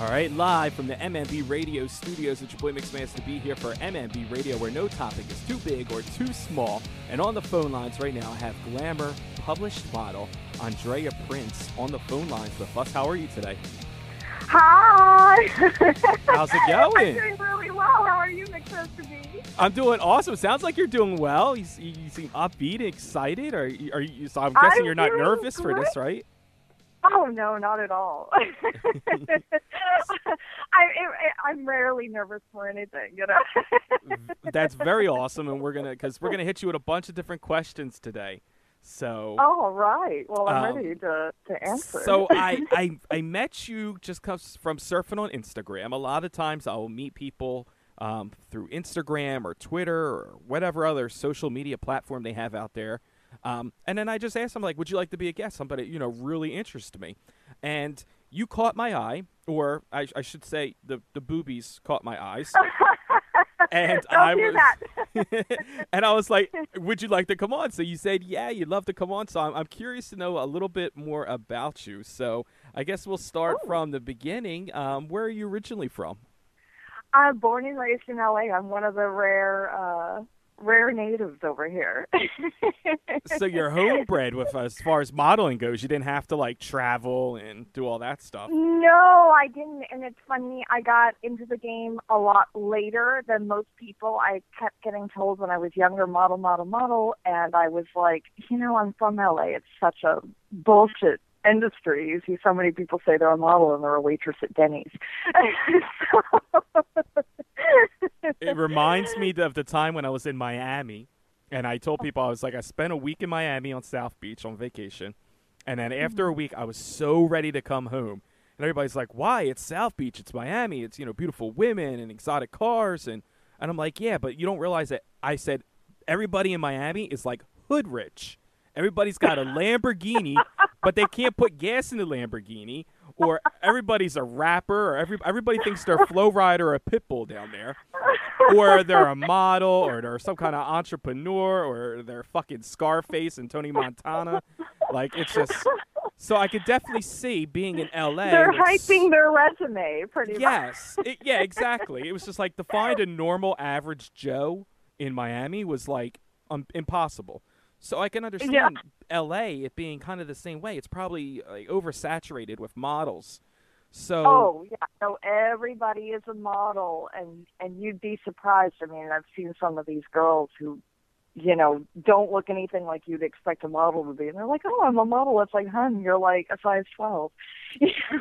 All right, live from the MMB Radio studios, it's your boy Mixmaster B here for MMB Radio, where no topic is too big or too small. And on the phone lines right now, I have Glamour published model Andrea Prince on the phone lines with us. How are you today? Hi. How's it going? I'm doing really well. How are you, Mixmaster B? I'm doing awesome. Sounds like you're doing well. You seem upbeat, excited. So I'm guessing you're not nervous for this, right? Oh, no, not at all. I'm rarely nervous for anything, you know. That's very awesome, and we're gonna hit you with a bunch of different questions today. So. All right. Well, I'm ready to answer. So I met you just from surfing on Instagram. A lot of times I'll meet people through Instagram or Twitter or whatever other social media platform they have out there. And then I just asked them, like, would you like to be a guest? Somebody, you know, really interested me. And you caught my eye, or I should say the boobies caught my eyes. And and I was like, would you like to come on? So you said, yeah, you'd love to come on. So I'm curious to know a little bit more about you. So I guess we'll start from the beginning. Where are you originally from? I'm born and raised in L.A. I'm one of the rare natives over here. So you're homebred with us, as far as modeling goes. You didn't have to like travel and do all that stuff. No, I didn't. And it's funny, I got into the game a lot later than most people. I kept getting told when I was younger, model. And I was like, you know, I'm from LA. It's such a bullshit industry. You see so many people say they're a model and they're a waitress at Denny's. It reminds me of the time when I was in Miami, and I told people, I was like, I spent a week in Miami on South Beach on vacation, and then after a week, I was so ready to come home. And everybody's like, why? It's South Beach. It's Miami. It's, you know, beautiful women and exotic cars. And I'm like, yeah, but you don't realize that I said everybody in Miami is, like, hood rich. Everybody's got a Lamborghini, but they can't put gas in the Lamborghini. Or everybody's a rapper, or everybody thinks they're a flow rider or a pit bull down there. Or they're a model, or they're some kind of entrepreneur, or they're fucking Scarface and Tony Montana. Like, it's just... So I could definitely see being in L.A. They're hyping their resume, pretty much. Yes. Yeah, exactly. It was just like, to find a normal average Joe in Miami was, like, impossible. So I can understand L.A. it being kind of the same way. It's probably like oversaturated with models. So so everybody is a model, and you'd be surprised. I mean, I've seen some of these girls who, you know, don't look anything like you'd expect a model to be, and they're like, "Oh, I'm a model." It's like, "Hun, you're like a size 12."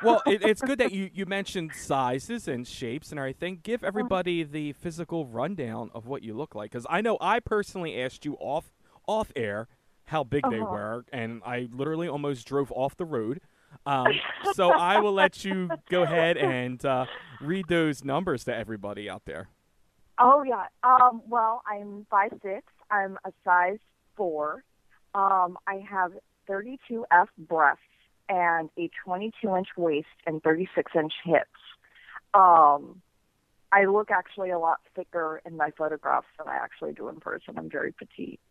Well, it's good that you mentioned sizes and shapes and everything. Give everybody the physical rundown of what you look like, because I know I personally asked you off air how big they were, and I literally almost drove off the road. So I will let you go ahead and read those numbers to everybody out there. Oh, yeah. Well, I'm 5'6". I'm a size 4. I have 32F breasts and a 22-inch waist and 36-inch hips. I look actually a lot thicker in my photographs than I actually do in person. I'm very petite.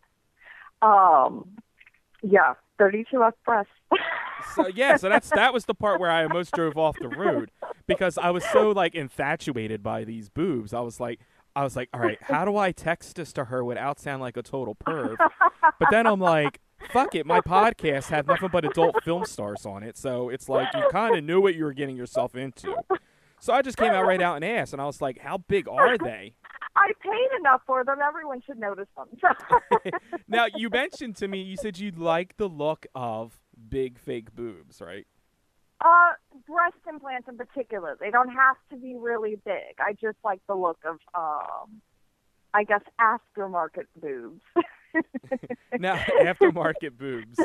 32F breasts. So that was the part where I almost drove off the road, because I was so like infatuated by these boobs. I was like, all right, how do I text this to her without sound like a total perv? But then I'm like, fuck it, my podcasts have nothing but adult film stars on it, so it's like you kind of knew what you were getting yourself into. So I just came out and asked, and I was like, how big are they? I paid enough for them. Everyone should notice them. Now, you mentioned to me, you said you like the look of big fake boobs, right? Breast implants in particular. They don't have to be really big. I just like the look of, I guess, aftermarket boobs. Now, aftermarket boobs.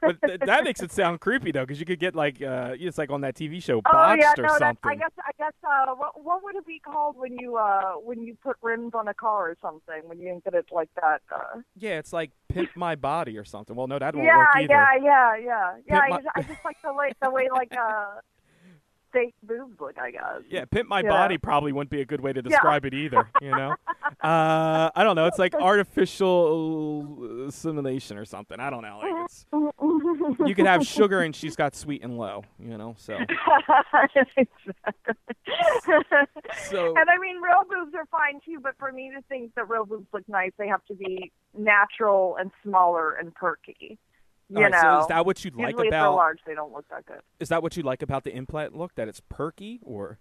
But that makes it sound creepy, though, because you could get, like, it's like on that TV show, Botched, or something. I guess, what would it be called when you put rims on a car or something, when you didn't get it like that? Yeah, it's like Pimp My Body or something. Well, no, that won't work either. Yeah. I just like the way, like... fake boob look, I guess. Yeah, pimp my body probably wouldn't be a good way to describe it either, you know? I don't know. It's like artificial simulation or something. I don't know. Like it's, you could have sugar and she's got sweet and low, you know? So. So. And I mean, real boobs are fine too, but for me to think that real boobs look nice, they have to be natural and smaller and perky. You know, so is that what you like about? Usually, they're large. They don't look that good. Is that what you like about the implant look? That it's perky, or?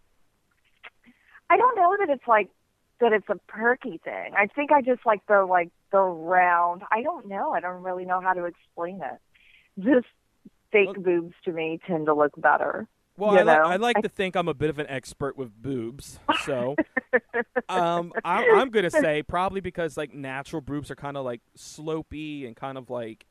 I don't know that it's like that. It's a perky thing. I think I just like the round. I don't know. I don't really know how to explain it. Just fake boobs to me tend to look better. Well, I like to think I'm a bit of an expert with boobs, so I'm going to say probably because like natural boobs are kind of like slopey and kind of like.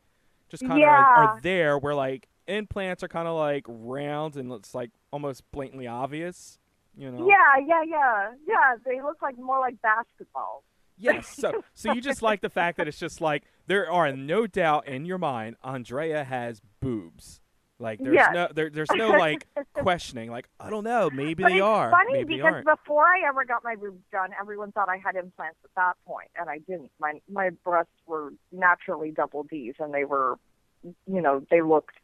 Just kind of are there where like implants are kind of like round and it's like almost blatantly obvious, you know? Yeah. They look like more like basketball. Yes. So you just like the fact that it's just like there are no doubt in your mind Andrea has boobs. Like there's no like questioning. Like I don't know, maybe they are. It's funny maybe because before I ever got my boobs done, everyone thought I had implants at that point, and I didn't. My breasts were naturally double D's, and they were, you know, they looked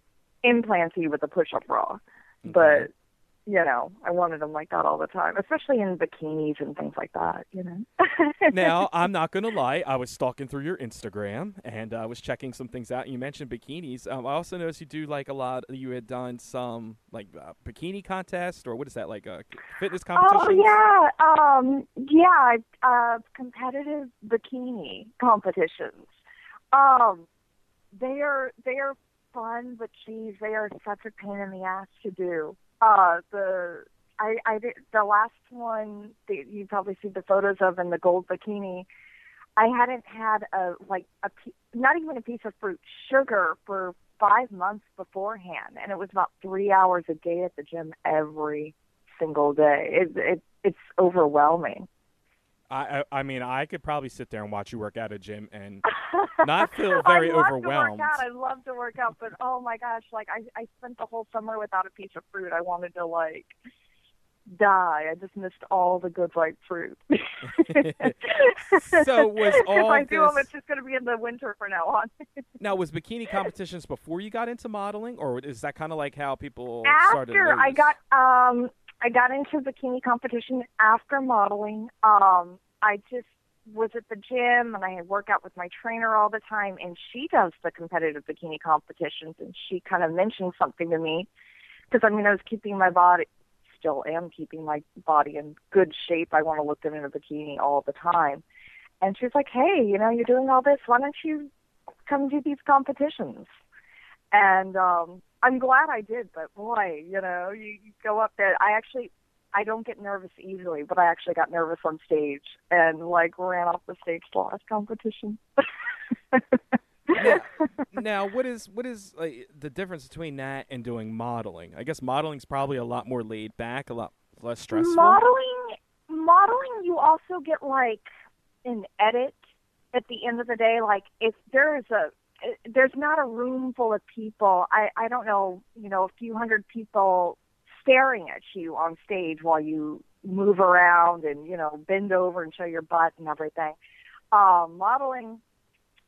implanty with a push-up bra. Okay. But you know, I wanted them like that all the time, especially in bikinis and things like that. You know. Now I'm not gonna lie. I was stalking through your Instagram and I was checking some things out. You mentioned bikinis. I also noticed you do like a lot. You had done some like bikini contest or what is that like a fitness competition? Oh yeah, competitive bikini competitions. They are fun, but geez, they are such a pain in the ass to do. I did the last one that you probably see the photos of in the gold bikini. I hadn't had not even a piece of fruit sugar for 5 months beforehand, and it was about 3 hours a day at the gym every single day. It's overwhelming. I mean, I could probably sit there and watch you work out at a gym and not feel very overwhelmed. I love to work out, but oh my gosh, like I spent the whole summer without a piece of fruit. I wanted to like die. I just missed all the good ripe fruit. So was all if I do them, it's just going to be in the winter from now on. Now, was bikini competitions before you got into modeling, or is that kind of like how people started? After I got into bikini competition after modeling. I just was at the gym, and I work out with my trainer all the time, and she does the competitive bikini competitions, and she kind of mentioned something to me because, I mean, I was keeping my body, still am keeping my body in good shape. I want to look good in a bikini all the time. And she was like, hey, you know, you're doing all this. Why don't you come do these competitions? And I'm glad I did, but boy, you know, you go up there. I don't get nervous easily, but I actually got nervous on stage and like ran off the stage the last competition. Now, what is the difference between that and doing modeling? I guess modeling's probably a lot more laid back, a lot less stressful. Modeling, you also get like an edit at the end of the day. Like if there's not a room full of people, I don't know, you know, a few hundred people staring at you on stage while you move around and, you know, bend over and show your butt and everything. Modeling,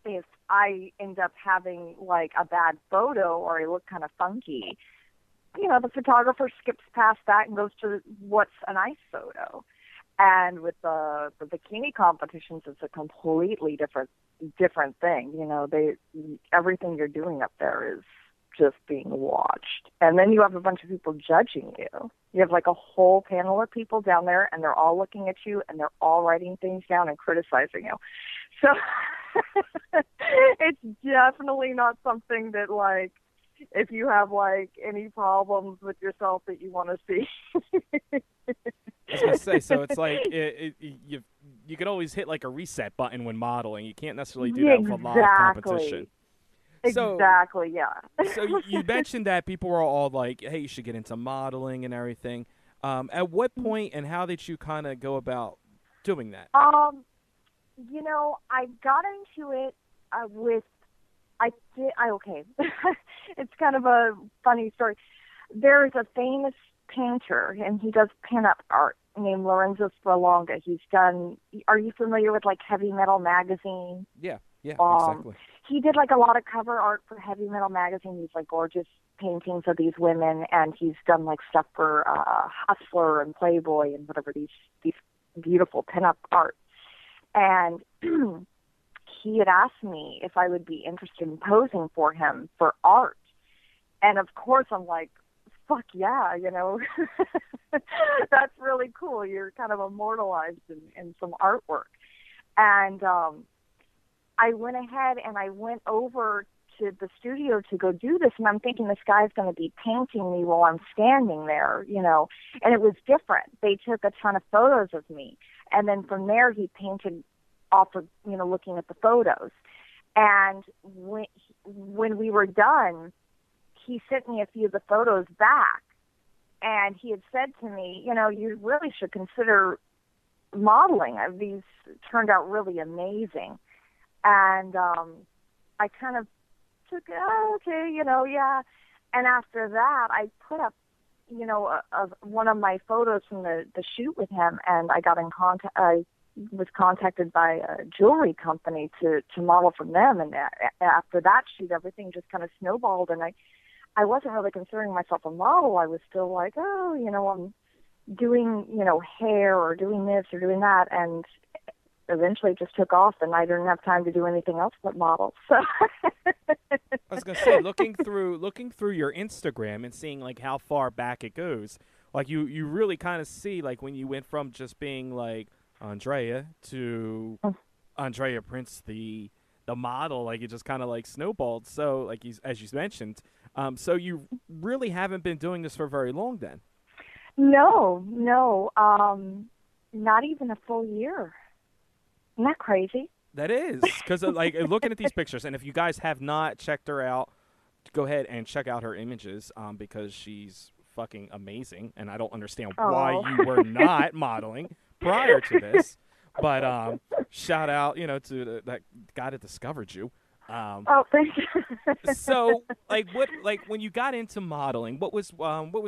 if I end up having, like, a bad photo or I look kind of funky, you know, the photographer skips past that and goes to what's a nice photo. And with the bikini competitions, it's a completely different thing. You know, everything you're doing up there is just being watched. And then you have a bunch of people judging you. You have like a whole panel of people down there, and they're all looking at you, and they're all writing things down and criticizing you. So it's definitely not something that like, if you have like any problems with yourself that you want to see. I was gonna say, so it's like you could always hit like a reset button when modeling. You can't necessarily do that with a live competition. Exactly, yeah. So you mentioned that people were all like, hey, you should get into modeling and everything. At what point and how did you kind of go about doing that? You know, I got into it okay. It's kind of a funny story. There's a famous painter, and he does pin-up art, named Lorenzo Spolonga. He's done, are you familiar with, like, Heavy Metal Magazine? Yeah, exactly. He did, like, a lot of cover art for Heavy Metal Magazine. He's, like, gorgeous paintings of these women, and he's done, like, stuff for Hustler and Playboy and whatever, these beautiful pin-up art. And he had asked me if I would be interested in posing for him for art. And, of course, I'm like, fuck yeah, you know. That's really cool. You're kind of immortalized in some artwork. And I went ahead and I went over to the studio to go do this, and I'm thinking this guy's going to be painting me while I'm standing there, you know. And it was different. They took a ton of photos of me. And then from there, he painted off of, you know, looking at the photos. And when we were done, he sent me a few of the photos back, and he had said to me, you know, you really should consider modeling. These turned out really amazing. And I kind of took, oh, okay, you know, yeah. And after that, I put up, you know, one of my photos from the shoot with him, and I got in contact. I was contacted by a jewelry company to model from them. And after that shoot, everything just kind of snowballed, and I wasn't really considering myself a model. I was still like, oh, you know, I'm doing, you know, hair or doing this or doing that. And eventually it just took off, and I didn't have time to do anything else but model. So I was going to say, looking through your Instagram and seeing, like, how far back it goes, like, you really kind of see, like, when you went from just being, like, Andrea to Andrea Prince, the model, like, it just kind of, like, snowballed. So, like, as you mentioned, so you really haven't been doing this for very long then? No. Not even a full year. Isn't that crazy? That is. Because, like, looking at these pictures, and if you guys have not checked her out, go ahead and check out her images because she's fucking amazing. And I don't understand why you were not modeling prior to this. But shout out, you know, to that guy that discovered you. Thank you. So, like, what, like, when you got into modeling, what was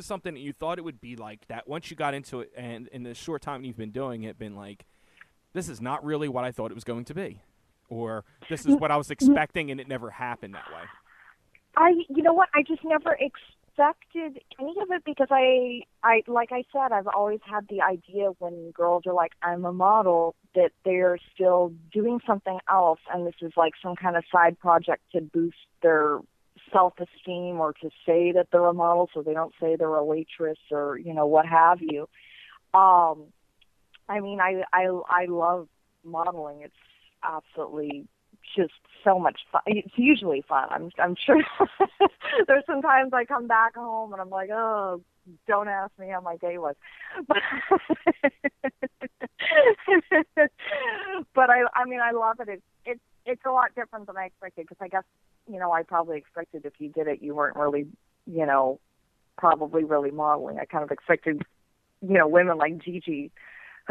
something that you thought it would be like that once you got into it, and in the short time you've been doing it, been like, this is not really what I thought it was going to be, or this is what I was expecting, and it never happened that way? You know what? I just never expected any of it, because I like I said, I've always had the idea when girls are like, I'm a model, that they're still doing something else, and this is like some kind of side project to boost their self-esteem, or to say that they're a model so they don't say they're a waitress, or, you know, what have you. I mean, I love modeling. It's absolutely just so much fun. It's usually fun. I'm sure there's sometimes I come back home and I'm like, oh, don't ask me how my day was. But I mean, I love it. It's a lot different than I expected, because I guess, you know, I probably expected if you did it, you weren't really, you know, probably really modeling. I kind of expected, you know, women like Gigi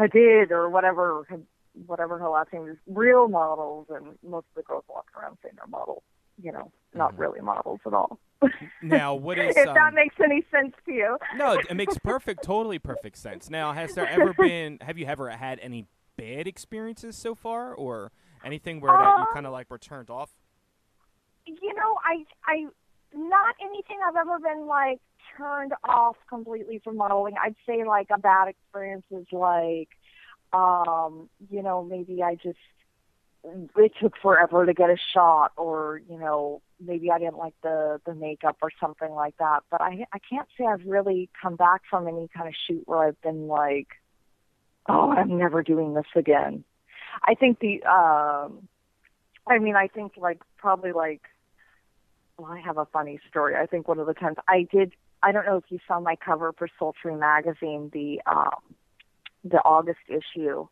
Hadid or whatever her last name is, real models, and most of the girls walk around saying they're models, you know, not really models at all. Now, what is... if that makes any sense to you. No, it makes totally perfect sense. Now, have you ever had any bad experiences so far, or anything where that you kind of, like, were turned off? You know, I not anything I've ever been, like, turned off completely from modeling. I'd say, like, a bad experience is, like, you know, maybe it took forever to get a shot, or, you know, maybe I didn't like the makeup or something like that. But I can't say I've really come back from any kind of shoot where I've been like, oh, I'm never doing this again. I think I have a funny story. I think one of the times I don't know if you saw my cover for Sultry Magazine, the August issue.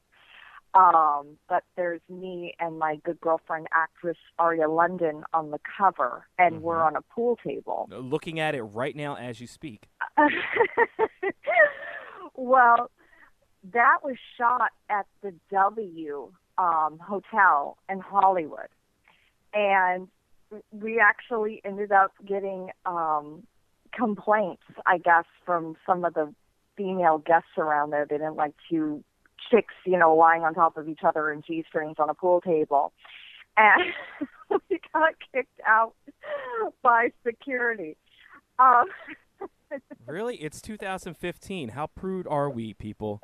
But there's me and my good girlfriend, actress Arya London, on the cover, and we're on a pool table. Looking at it right now as you speak. Well, that was shot at the W Hotel in Hollywood. And we actually ended up getting complaints, I guess, from some of the female guests around there. They didn't like two chicks, you know, lying on top of each other in G-strings on a pool table. And we got kicked out by security. Really? It's 2015. How prude are we, people?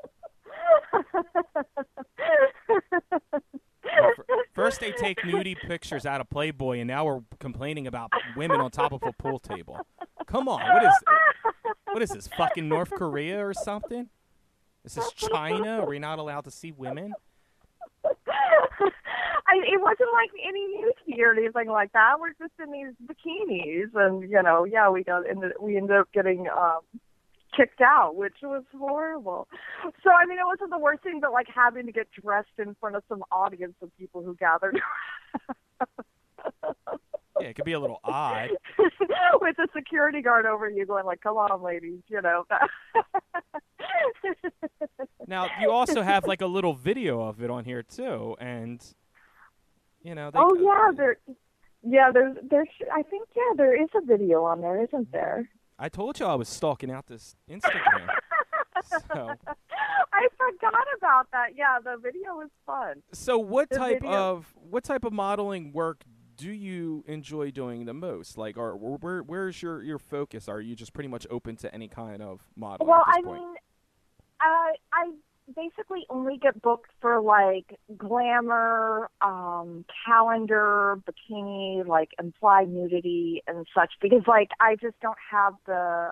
First they take nudie pictures out of Playboy, and now we're complaining about women on top of a pool table. Come on, what is this, fucking North Korea or something? Is this China? Are we not allowed to see women? It wasn't like any nudity or anything like that. We're just in these bikinis, and you know, yeah, we ended up getting kicked out, which was horrible. So I mean, it wasn't the worst thing, but like having to get dressed in front of some audience of people who gathered. Yeah, it could be a little odd. With a security guard over you going like, come on, ladies, you know. Now, you also have like a little video of it on here too, and you know. There is a video on there, isn't there? I told you I was stalking out this Instagram. I forgot about that. Yeah, the video was fun. So what type of modeling work do you enjoy doing the most? Like, where's your focus? Are you just pretty much open to any kind of modeling? Well, I basically only get booked for like glamour, calendar, bikini, like implied nudity and such, because like I just don't have the.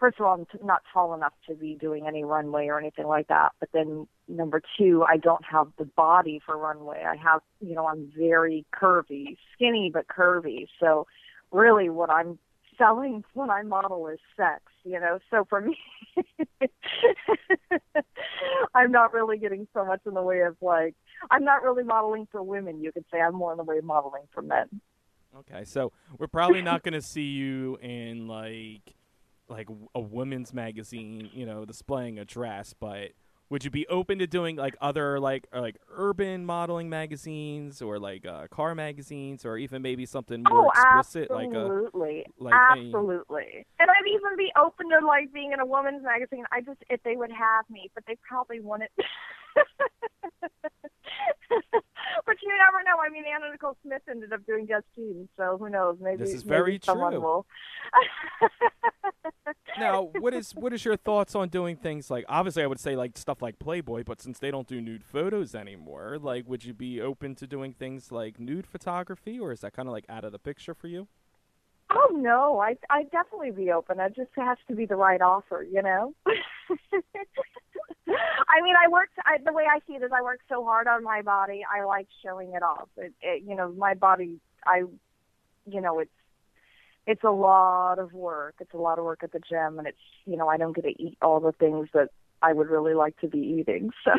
First of all, I'm not tall enough to be doing any runway or anything like that. But then, number two, I don't have the body for runway. I have, you know, I'm very curvy, skinny but curvy. So really what I'm selling when I model is sex, you know. So for me, I'm not really getting so much in the way of like, I'm not really modeling for women, you could say. I'm more in the way of modeling for men. Okay, so we're probably not going to see you in like a women's magazine, you know, displaying a dress, but would you be open to doing like other like urban modeling magazines or like car magazines or even maybe something more explicit? Absolutely. Absolutely. And I'd even be open to like being in a woman's magazine. I just, if they would have me, but they probably wouldn't. But you never know. I mean, Anna Nicole Smith ended up doing Just Jeans, so who knows? Maybe this is very true. Will. Now, what is your thoughts on doing things like? Obviously, I would say like stuff like Playboy, but since they don't do nude photos anymore, like, would you be open to doing things like nude photography, or is that kind of like out of the picture for you? Oh no, I'd definitely be open. It just has to be the right offer, you know. I mean, the way I see it is I work so hard on my body. I like showing it off. You know, my body, you know, it's a lot of work. It's a lot of work at the gym, and it's, you know, I don't get to eat all the things that I would really like to be eating. So,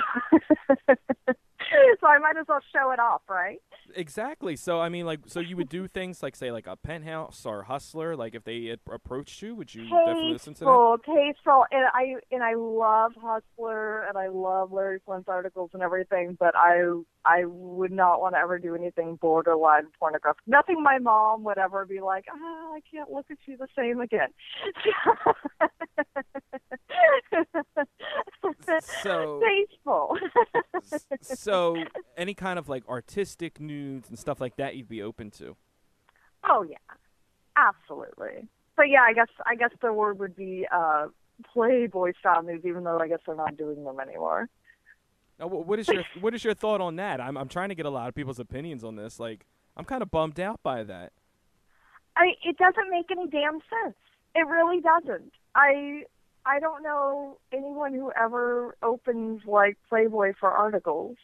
so I might as well show it off, right? Exactly. So, I mean, like, so you would do things like, say, like a Penthouse or Hustler. Like, if they approached you, would you definitely listen to that? Tasteful. And I love Hustler, and I love Larry Flint's articles and everything, but I would not want to ever do anything borderline pornographic. Nothing my mom would ever be like, I can't look at you the same again. So tasteful. So any kind of like artistic nudes and stuff like that you'd be open to? Oh yeah, absolutely. But yeah, I guess the word would be Playboy style nudes, even though I guess they're not doing them anymore. Now, what is your thought on that? I'm trying to get a lot of people's opinions on this. Like, I'm kind of bummed out by that. It doesn't make any damn sense. It really doesn't. I don't know anyone who ever opens like Playboy for articles.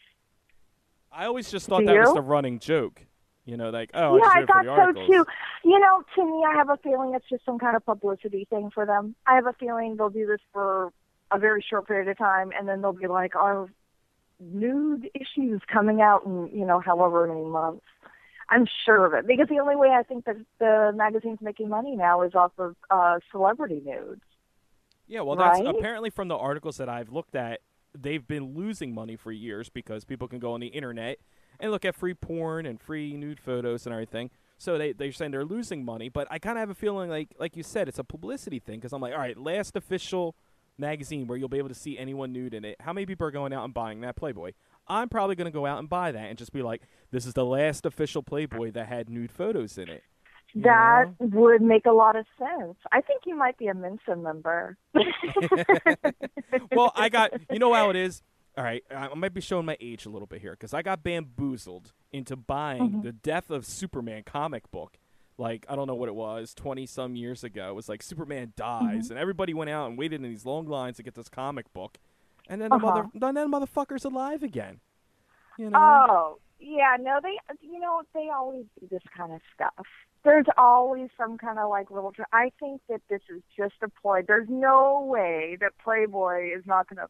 I always just thought that was the running joke. You know, like, oh, yeah, I thought so too. You know, to me, I have a feeling it's just some kind of publicity thing for them. I have a feeling they'll do this for a very short period of time, and then they'll be like, "Our nude issues coming out in, you know, however many months." I'm sure of it, because the only way I think that the magazine's making money now is off of celebrity nudes. Yeah, well, that's apparently, from the articles that I've looked at, they've been losing money for years because people can go on the internet and look at free porn and free nude photos and everything. So they're saying they're losing money, but I kind of have a feeling, like you said, it's a publicity thing, because I'm like, all right, last official magazine where you'll be able to see anyone nude in it. How many people are going out and buying that Playboy? I'm probably going to go out and buy that and just be like, this is the last official Playboy that had nude photos in it. That would make a lot of sense. I think you might be a Mensa member. Well, I got, you know how it is? All right, I might be showing my age a little bit here, because I got bamboozled into buying the Death of Superman comic book. Like, I don't know what it was, 20-some years ago. It was like Superman dies, and everybody went out and waited in these long lines to get this comic book. And then the motherfucker's alive again. You know? Oh, yeah, no, they always do this kind of stuff. There's always some kind of like little. I think that this is just a ploy. There's no way that Playboy is not going to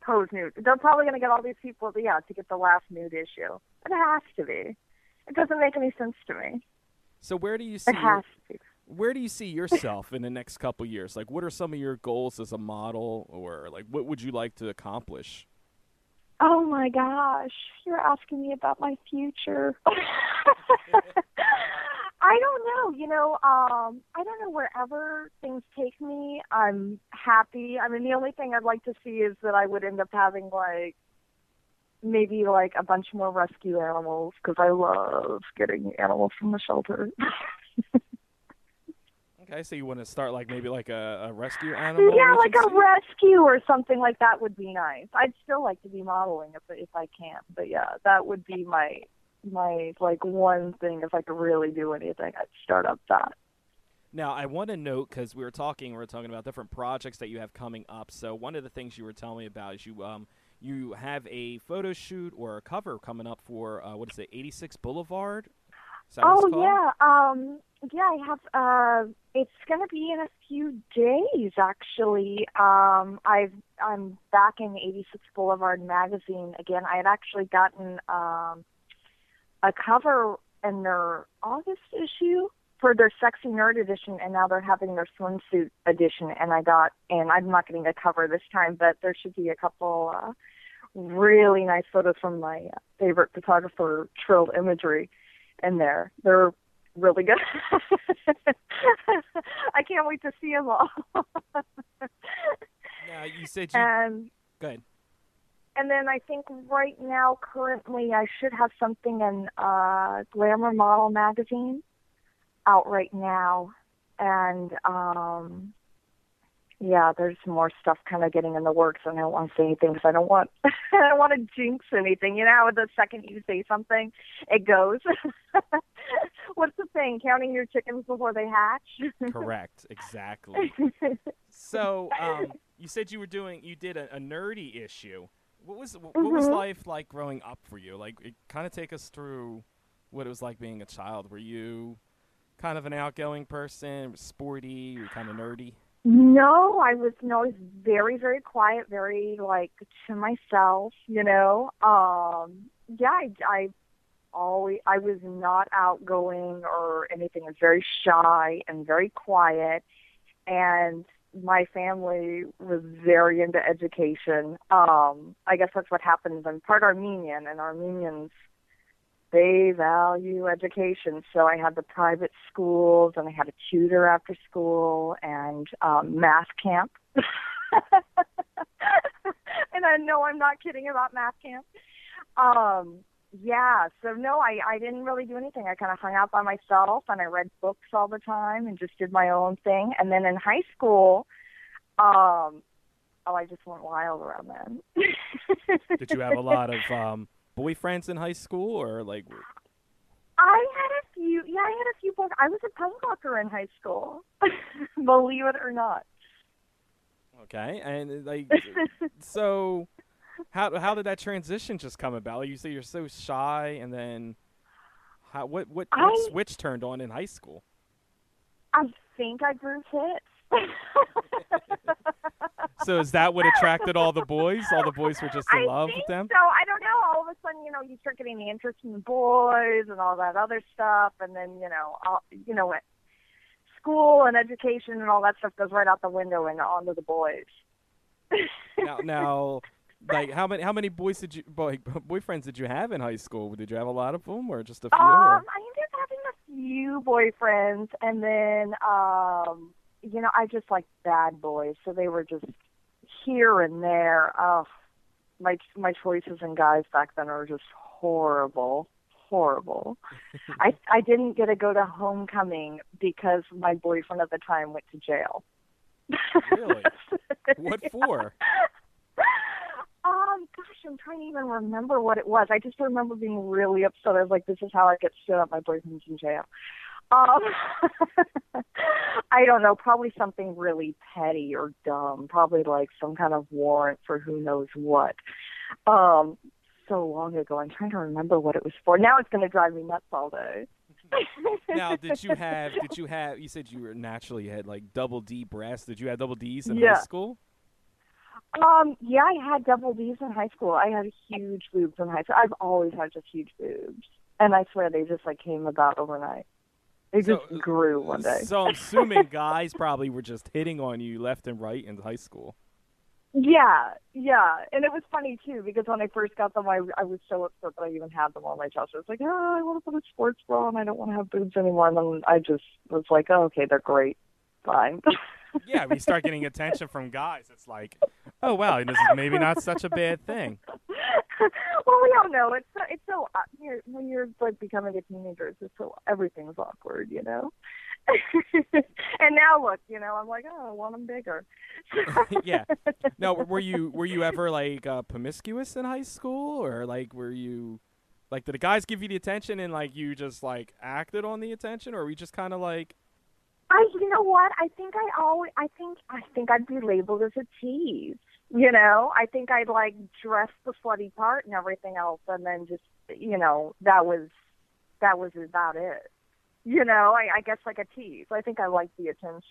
pose nude. They're probably going to get all these people to get the last nude issue. It has to be. It doesn't make any sense to me. So where do you see yourself in the next couple of years? Like, what are some of your goals as a model, or like, what would you like to accomplish? Oh my gosh, you're asking me about my future. I don't know. I don't know, wherever things take me, I'm happy. I mean, the only thing I'd like to see is that I would end up having maybe a bunch more rescue animals, because I love getting animals from the shelter. Okay, so you want to start maybe a rescue animal? Yeah, a rescue or something like that would be nice. I'd still like to be modeling if I can, but yeah, that would be my one thing. If I could really do anything, I'd start up that. Now, I want to note, because we were talking about different projects that you have coming up. So one of the things you were telling me about is you have a photo shoot or a cover coming up for 86 Boulevard. Oh yeah, I have. It's going to be in a few days, actually. I'm back in 86 Boulevard magazine again. I had actually gotten a cover in their August issue for their sexy nerd edition, and now they're having their swimsuit edition. And I'm not getting a cover this time, but there should be a couple really nice photos from my favorite photographer, Trill Imagery, in there. They're really good. I can't wait to see them all. Now, you said go ahead. And then I think right now, currently, I should have something in Glamour Model Magazine out right now. And, there's more stuff kind of getting in the works, and I don't want to say anything because I don't want to jinx anything. You know, the second you say something, it goes. What's the thing? Counting your chickens before they hatch? Correct. Exactly. So you said you did a nerdy issue. What was life like growing up for you? Like, kind of take us through what it was like being a child. Were you kind of an outgoing person, sporty, were you kind of nerdy? No, I was very, very quiet, very, to myself, I was not outgoing or anything. I was very shy and very quiet, and my family was very into education. I guess that's what happens. I'm part Armenian, and Armenians, they value education. So I had the private schools, and I had a tutor after school, and math camp. And I know I'm not kidding about math camp. I didn't really do anything. I kind of hung out by myself, and I read books all the time and just did my own thing. And then in high school, I just went wild around then. Did you have a lot of... boyfriends in high school, or like? I had a few boys. I was a punk rocker in high school, believe it or not. Okay, and so, how did that transition just come about? You say you're so shy, and then what switch turned on in high school? I think I grew tits. So is that what attracted all the boys? All the boys were just in love with them? So I don't know. All of a sudden, you start getting the interest in boys and all that other stuff, and then school and education and all that stuff goes right out the window and onto the boys. Now, how many boyfriends did you have in high school? Did you have a lot of them, or just a few? I ended up having a few boyfriends, and then, you know, I just liked bad boys, so they were just here and there. Oh, my choices in guys back then were just horrible. I didn't get to go to homecoming because my boyfriend at the time went to jail. Really? What for? Gosh, I'm trying to even remember what it was. I just remember being really upset. I was like, this is how I get stood up. My boyfriend's in jail. I don't know, probably something really petty or dumb, probably like some kind of warrant for who knows what. So long ago, I'm trying to remember what it was for. Now it's going to drive me nuts all day. Now, did you have, you said you were naturally had like double D breasts. Did you have double Ds in high school? Yeah, I had double Ds in high school. I had huge boobs in high school. I've always had just huge boobs. And I swear they just like came about overnight. They just grew one day. So I'm assuming guys probably were just hitting on you left and right in high school. Yeah. And it was funny, too, because when I first got them, I was so upset that I even had them on my chest. I was like, oh, I want to put a sports bra and I don't want to have boobs anymore. And then I just was like, oh, okay, they're great. Fine. Yeah, we start getting attention from guys. It's like, oh, wow, this is maybe not such a bad thing. Well, we all know. It's so when you're like becoming a teenager, it's just so everything's awkward, you know? And now look, you know, I'm like, oh, I want them bigger. Yeah. No, were you ever like promiscuous in high school, or like were you like did the guys give you the attention and like you just like acted on the attention, or were you just kind of like? You know what? I think I'd be labeled as a tease. You know, I think I'd like dress the slutty part and everything else, and then just you know that was about it. You know, I guess like a tease. I think I like the attention.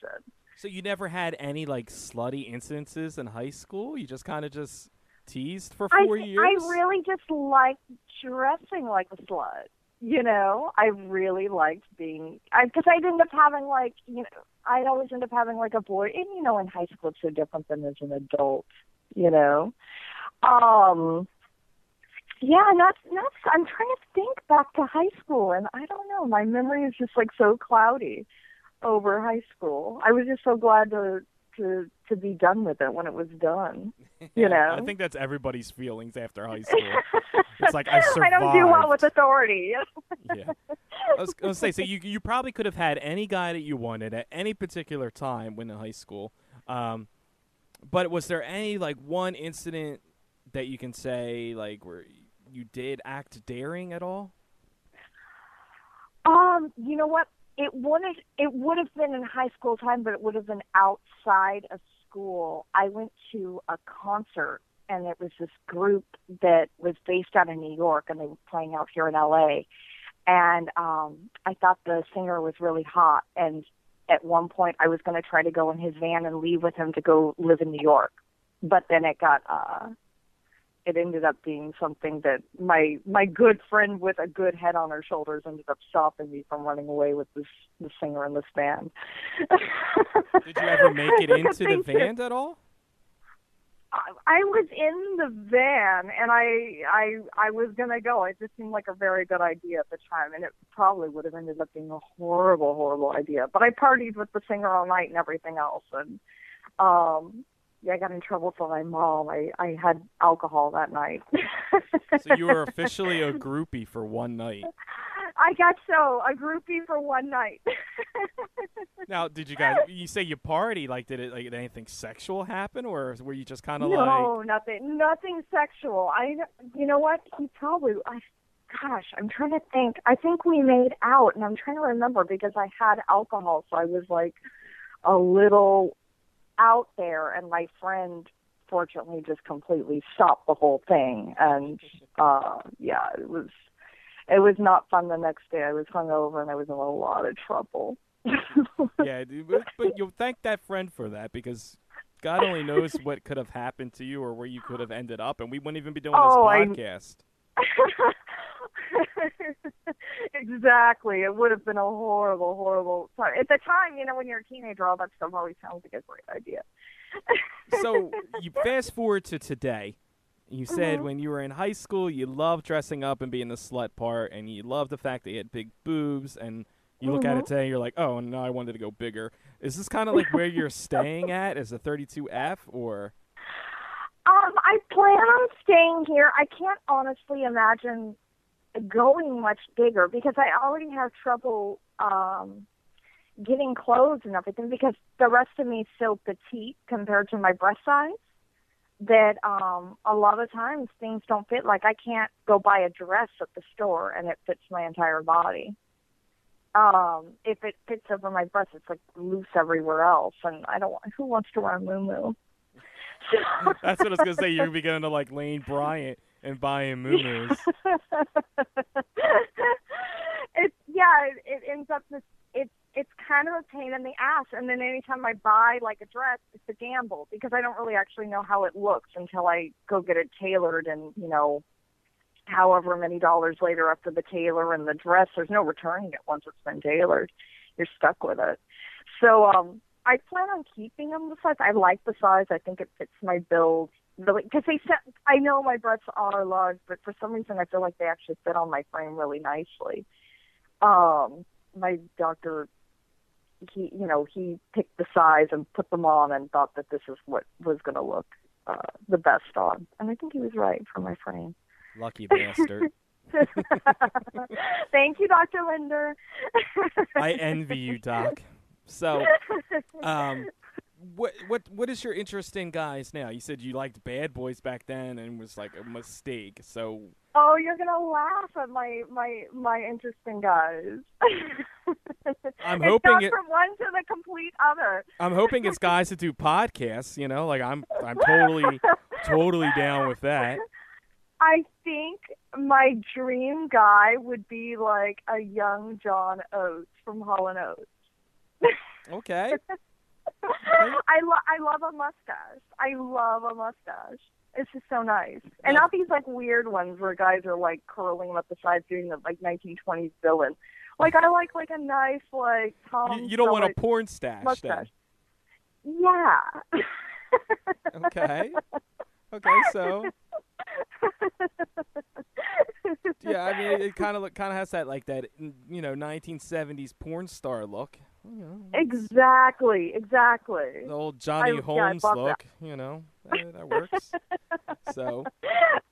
So you never had any like slutty instances in high school? You just kind of just teased for four years? I really just liked dressing like a slut. You know, I really liked being, because I'd end up having like, you know, I'd always end up having like a boy. And, you know, in high school, it's so different than as an adult, you know. Yeah, that's. I'm trying to think back to high school, and I don't know. My memory is just like so cloudy over high school. I was just so glad to be done with it when it was done. Yeah, you know, I think that's everybody's feelings after high school. It's like I survived. I don't do well with authority. Yeah, I was gonna say. So you probably could have had any guy that you wanted at any particular time when in high school. But was there any like one incident that you can say like where you did act daring at all? You know what? It would have been in high school time, but it would have been outside of school. I went to a concert, and it was this group that was based out in New York, and they were playing out here in LA. And I thought the singer was really hot, and at one point I was going to try to go in his van and leave with him to go live in New York. But then it got... It ended up being something that my good friend with a good head on her shoulders ended up stopping me from running away with this singer in this band. Did you ever make it into the van at all? I was in the van, and I was going to go. It just seemed like a very good idea at the time, and it probably would have ended up being a horrible, horrible idea. But I partied with the singer all night and everything else, and yeah, I got in trouble for my mom. I had alcohol that night. So you were officially a groupie for one night. A groupie for one night. Now, did you guys, you say you party, like did anything sexual happen, or were you just kind of like? No, nothing sexual. You know what? Gosh, I'm trying to think. I think we made out, and I'm trying to remember because I had alcohol, so I was like a little out there, and my friend fortunately just completely stopped the whole thing, and yeah, it was not fun the next day. I was hungover and I was in a lot of trouble. Yeah, but you'll thank that friend for that, because God only knows what could have happened to you or where you could have ended up, and we wouldn't even be doing this podcast. Exactly. It would have been a horrible, horrible time. At the time, you know, when you're a teenager, all that stuff always sounds like a great idea. So you fast forward to today. You said when you were in high school, you loved dressing up and being the slut part, and you loved the fact that you had big boobs, and You look at it today, and you're like, oh, no, I wanted to go bigger. Is this kind of like where you're staying at as a 32F, or? I plan on staying here. I can't honestly imagine going much bigger because I already have trouble getting clothes and everything because the rest of me is so petite compared to my breast size that a lot of times things don't fit. Like I can't go buy a dress at the store and it fits my entire body. If it fits over my breast, it's like loose everywhere else, and I don't want. Who wants to wear a muumuu? So. That's what I was gonna say. You're gonna be going to like Lane Bryant and buying muumuus. It ends up this. It's kind of a pain in the ass, and then anytime I buy like a dress, it's a gamble because I don't really actually know how it looks until I go get it tailored, and you know. However many dollars later after the tailor and the dress, there's no returning it once it's been tailored. You're stuck with it. So I plan on keeping them the size. I like the size. I think it fits my build. Because I know my breasts are large, but for some reason I feel like they actually fit on my frame really nicely. My doctor, he picked the size and put them on and thought that this is what was going to look the best on. And I think he was right for my frame. Lucky bastard. Thank you, Dr. Linder. I envy you, Doc. So, what is your interest in guys now? You said you liked bad boys back then and was like a mistake. So. Oh, you're gonna laugh at my interest in guys. I'm hoping it's from one to the complete other. I'm hoping it's guys that do podcasts. You know, like I'm totally down with that. I think my dream guy would be like a young John Oates from Hall and Oates. Okay. I love a mustache. I love a mustache. It's just so nice. And not these like weird ones where guys are like curling them up the sides doing the like 1920s villain. Like I like a nice like Tom. You don't want a porn stash mustache. Then. Yeah. Okay. Okay, so. Yeah, I mean, it kind of has that like that, you know, 1970s porn star look. You know, exactly. The old Johnny Holmes look, that. You know, that works. So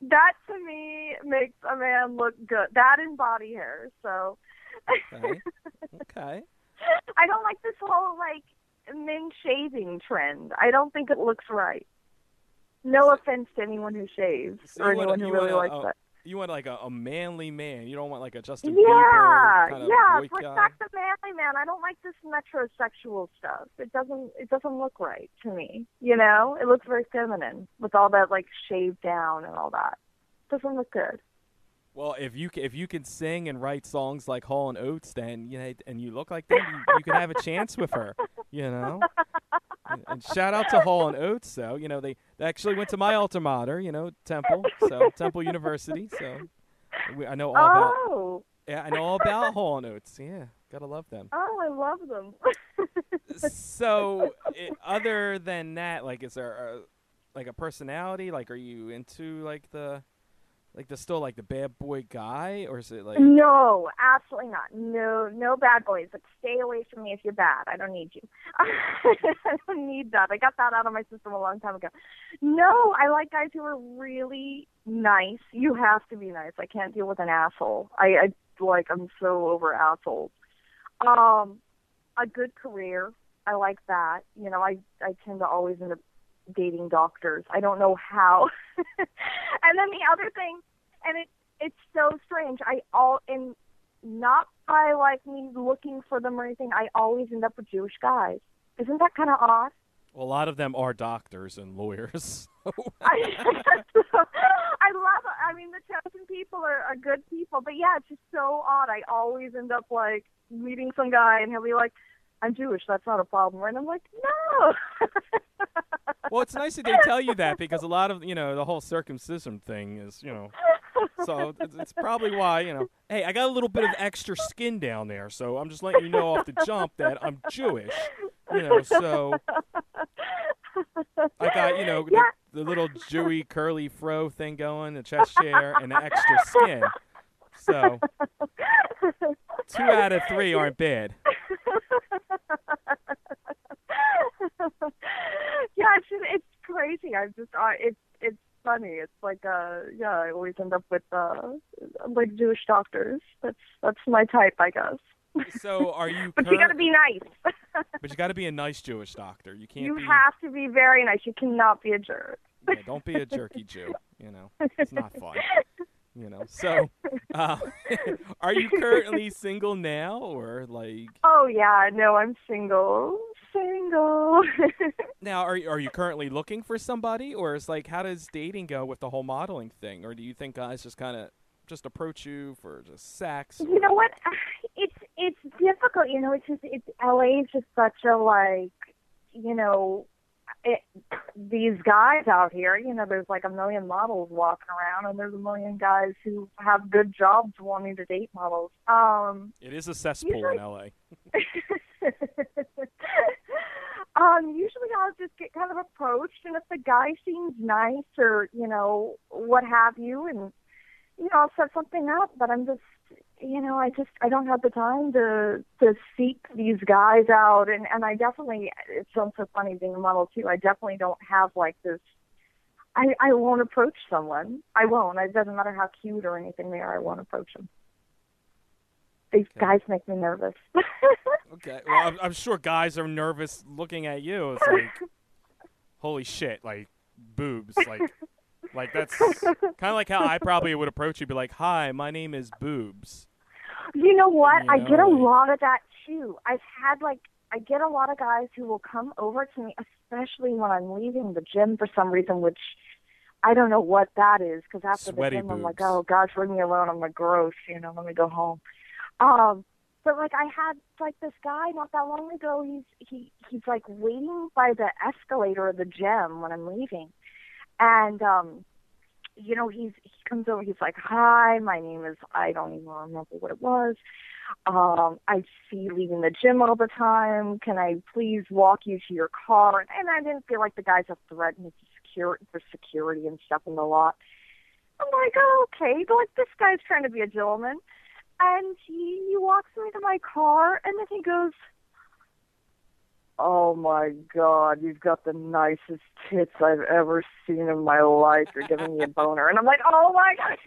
that to me makes a man look good. That and body hair. So okay. I don't like this whole like men shaving trend. I don't think it looks right. No offense to anyone who shaves or anyone who really likes that. You want like a manly man. You don't want like a Justin Bieber kind of boy guy. Yeah, back to manly man. I don't like this metrosexual stuff. It doesn't look right to me. You know, it looks very feminine with all that like shaved down and all that. It doesn't look good. Well, if you can sing and write songs like Hall and Oates, then you know, and you look like that, you can have a chance with her. You know. And shout out to Hall and Oates, so you know they actually went to my alma mater, you know, Temple, so Temple University. So I know all about Hall and Oates. Yeah, gotta love them. Oh, I love them. So, other than that, like, is there a personality? Like, are you into like the bad boy guy, or is it like? No, absolutely not. No bad boys. Like, stay away from me if you're bad. I don't need you. I don't need that. I got that out of my system a long time ago. No, I like guys who are really nice. You have to be nice. I can't deal with an asshole. I'm so over assholes. A good career. I like that. You know, I tend to always end up dating doctors. I don't know how. And then the other thing, and it's so strange. And not by like me looking for them or anything. I always end up with Jewish guys. Isn't that kind of odd? Well, a lot of them are doctors and lawyers. The chosen people are good people, but yeah, it's just so odd. I always end up like meeting some guy, and he'll be like, "I'm Jewish. That's not a problem," right? And I'm like, no. Well, it's nice that they tell you that because a lot of, you know, the whole circumcision thing is, you know, so it's probably why, you know, hey, I got a little bit of extra skin down there, so I'm just letting you know off the jump that I'm Jewish, you know, so I got, you know, the little Jewy curly fro thing going, the chest hair, and the extra skin, so... 2 out of 3 aren't bad. Yeah, it's crazy. It's funny. It's like I always end up with like Jewish doctors. That's my type, I guess. So are you? But you got to be nice. But you got to be a nice Jewish doctor. You can't. You have to be very nice. You cannot be a jerk. Yeah, don't be a jerky Jew. You know, it's not fun. You know, so are you currently single now, or like? Oh yeah, no, I'm single. Now, are you currently looking for somebody, or is like how does dating go with the whole modeling thing, or do you think guys just kind of just approach you for just sex? You know what? It's difficult. You know, it's LA is just such a these guys out here. You know, there's like a million models walking around, and there's a million guys who have good jobs wanting to date models. It is a cesspool in LA. Usually I'll just get kind of approached, and if the guy seems nice or, you know, what have you, and, you know, I'll set something up, but I'm just, you know, I don't have the time to seek these guys out, and I definitely, it sounds so funny being a model too, I definitely don't have like this, I won't approach someone. I won't. It doesn't matter how cute or anything they are, I won't approach them. These guys make me nervous. Okay. Well, I'm sure guys are nervous looking at you. It's like, holy shit, like, boobs. Like that's kind of like how I probably would approach you, be like, hi, my name is Boobs. You know what? You know, I get a lot of that, too. I get a lot of guys who will come over to me, especially when I'm leaving the gym for some reason, which I don't know what that is, because after the gym, boobs. I'm like, oh, gosh, leave me alone. I'm like, gross, you know, let me go home. But like I had like this guy not that long ago, he's like waiting by the escalator of the gym when I'm leaving. And you know, he comes over, he's like, hi, my name is, I don't even remember what it was. I see you leaving the gym all the time. Can I please walk you to your car? And I didn't feel like the guys are threatening for security and stuff in the lot. I'm like, oh, okay, but like this guy's trying to be a gentleman. And he walks me to my car, and then he goes, oh, my God, you've got the nicest tits I've ever seen in my life. You're giving me a boner. And I'm like, oh, my God.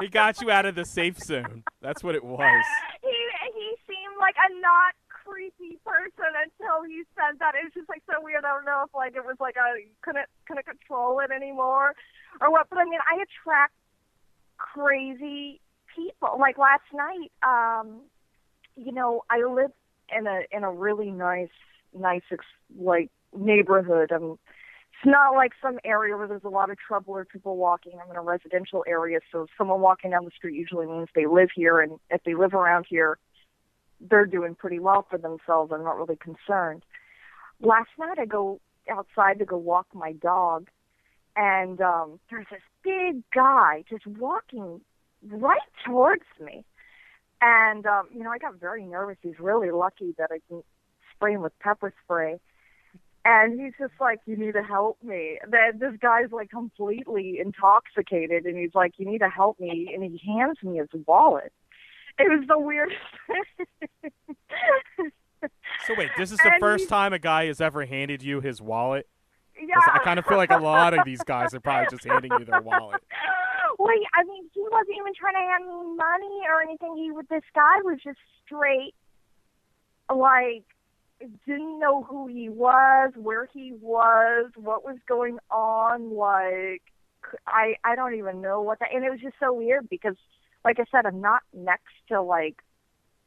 He got you out of the safe zone. That's what it was. He seemed like a not creepy person until he said that. It was just, like, so weird. I don't know if, like, it was, like, I couldn't control it anymore or what. But, I mean, I attract crazy people. Like last night, you know, I live in a really nice like neighborhood. It's not like some area where there's a lot of trouble or people walking. I'm in a residential area, so someone walking down the street usually means they live here, and if they live around here, they're doing pretty well for themselves. I'm not really concerned. Last night, I go outside to go walk my dog, and there's this big guy just walking right towards me. And, you know, I got very nervous. He's really lucky that I didn't spray him with pepper spray. And he's just like, you need to help me. This guy's, like, completely intoxicated, and he's like, you need to help me. And he hands me his wallet. It was the weirdest thing. So, wait, this is the first time a guy has ever handed you his wallet? Yeah. I kind of feel like a lot of these guys are probably just handing you their wallet. Wait, I mean, he wasn't even trying to hand me money or anything. This guy was just straight, like, didn't know who he was, where he was, what was going on. Like, I don't even know what that. And it was just so weird because, like I said, I'm not next to, like,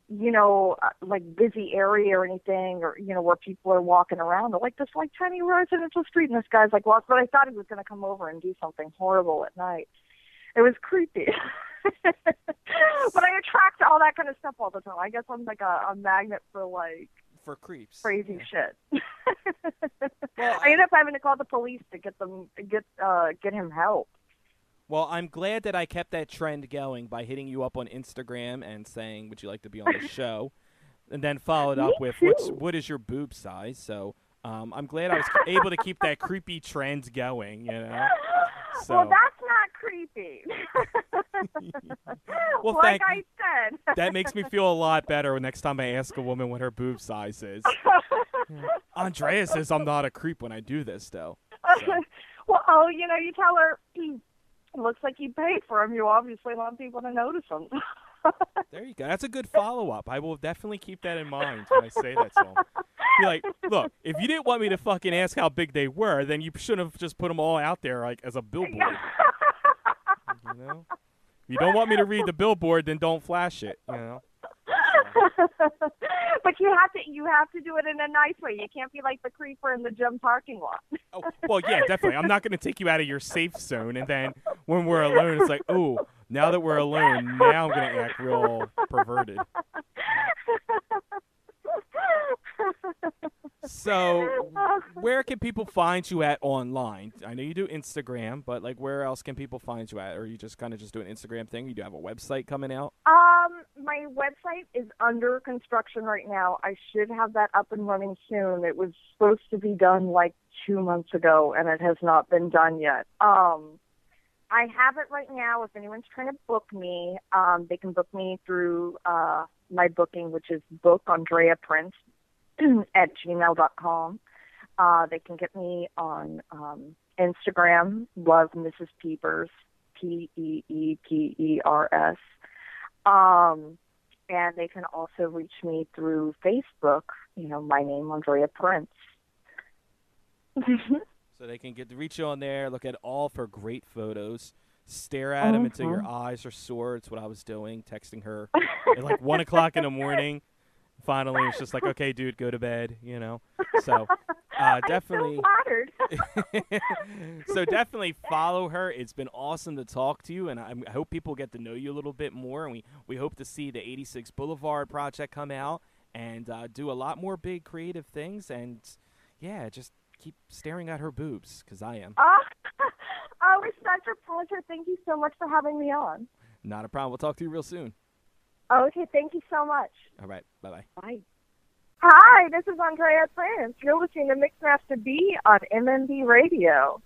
you know, like, busy area or anything, or, you know, where people are walking around. They're like, this, like, tiny residential street, and this guy's, like, lost. But I thought he was going to come over and do something horrible at night. It was creepy. But I attract all that kind of stuff all the time. I guess I'm like a magnet for, like, for creeps. Crazy shit. Well, I end up having to call the police to get him help. Well, I'm glad that I kept that trend going by hitting you up on Instagram and saying, would you like to be on the show? And then followed up with, what is your boob size? So I'm glad I was able to keep that creepy trend going, you know? So. Well, that's not creepy. Well, like I good. That makes me feel a lot better next time I ask a woman what her boob size is. Andrea says I'm not a creep when I do this, though. So. Well, oh, you know, you tell her, looks like you paid for them. You obviously want people to notice them. There you go. That's a good follow-up. I will definitely keep that in mind when I say that song. Be like, look, if you didn't want me to fucking ask how big they were, then you should have just put them all out there like as a billboard. You know? If you don't want me to read the billboard, then don't flash it, you know? But you have to do it in a nice way. You can't be like the creeper in the gym parking lot. Oh, well, yeah, definitely. I'm not going to take you out of your safe zone, and then when we're alone, it's like, ooh, now that we're alone, now I'm going to act real perverted. So where can people find you at online? I know you do Instagram, but like where else can people find you at? Or are you just kind of just do an Instagram thing? You do have a website coming out? My website is under construction right now. I should have that up and running soon. It was supposed to be done like 2 months ago, and it has not been done yet. I have it right now. If anyone's trying to book me, they can book me through my booking, which is bookandreaprince.com. at gmail.com. They can get me on Instagram, love Mrs. Peepers, P-E-E-P-E-R-S. And they can also reach me through Facebook, you know, my name, Andrea Prince. So they can get to reach you on there, look at all for great photos. Stare at them until your eyes are sore. It's what I was doing, texting her at like 1 o'clock in the morning. Finally, it's just like, okay, dude, go to bed, you know. So definitely. I'm so flattered. So definitely follow her. It's been awesome to talk to you, and I hope people get to know you a little bit more. And we hope to see the 86 Boulevard project come out and do a lot more big creative things. And, yeah, just keep staring at her boobs because I am. Oh, it's such a pleasure. Thank you so much for having me on. Not a problem. We'll talk to you real soon. Okay, thank you so much. All right, bye-bye. Bye. Hi, this is Andrea Prince. You're listening to Mixmaster B on MMB Radio.